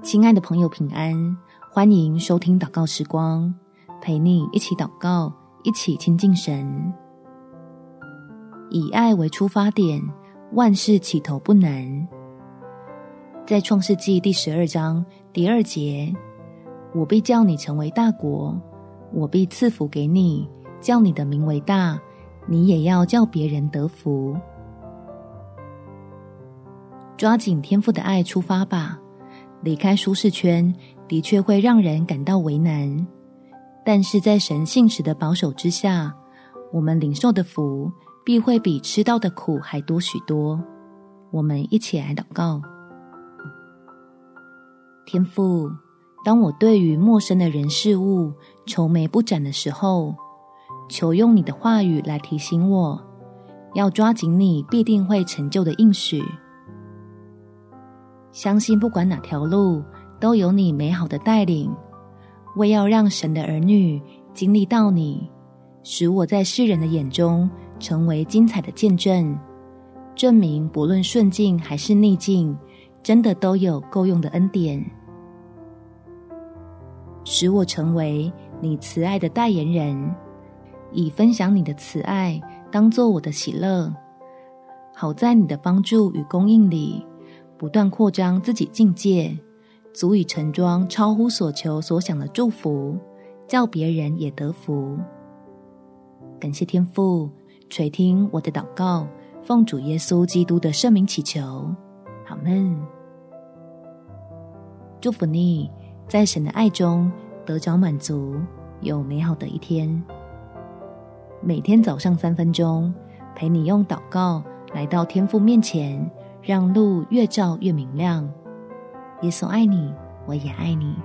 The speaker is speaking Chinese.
亲爱的朋友平安，欢迎收听祷告时光，陪你一起祷告，一起亲近神。以爱为出发点，万事起头不难。在创世纪第12章第2节，我必叫你成为大国，我必赐福给你，叫你的名为大，你也要叫别人得福。抓紧天父的爱出发吧，离开舒适圈的确会让人感到为难，但是在神信实的保守之下，我们领受的福必会比吃到的苦还多许多。我们一起来祷告。天父，当我对于陌生的人事物愁眉不展的时候，求用你的话语来提醒我，要抓紧你必定会成就的应许，相信不管哪条路都有你美好的带领。为要让神的儿女经历到你，使我在世人的眼中成为精彩的见证，证明不论顺境还是逆境，真的都有够用的恩典。使我成为你慈爱的代言人，以分享你的慈爱当作我的喜乐，好在你的帮助与供应里不断扩张自己境界，足以盛装超乎所求所想的祝福，叫别人也得福。感谢天父垂听我的祷告，奉主耶稣基督的圣名祈求，阿们。祝福你在神的爱中得着满足，有美好的一天。每天早上3分钟，陪你用祷告来到天父面前，让路越照越明亮。耶稣爱你，我也爱你。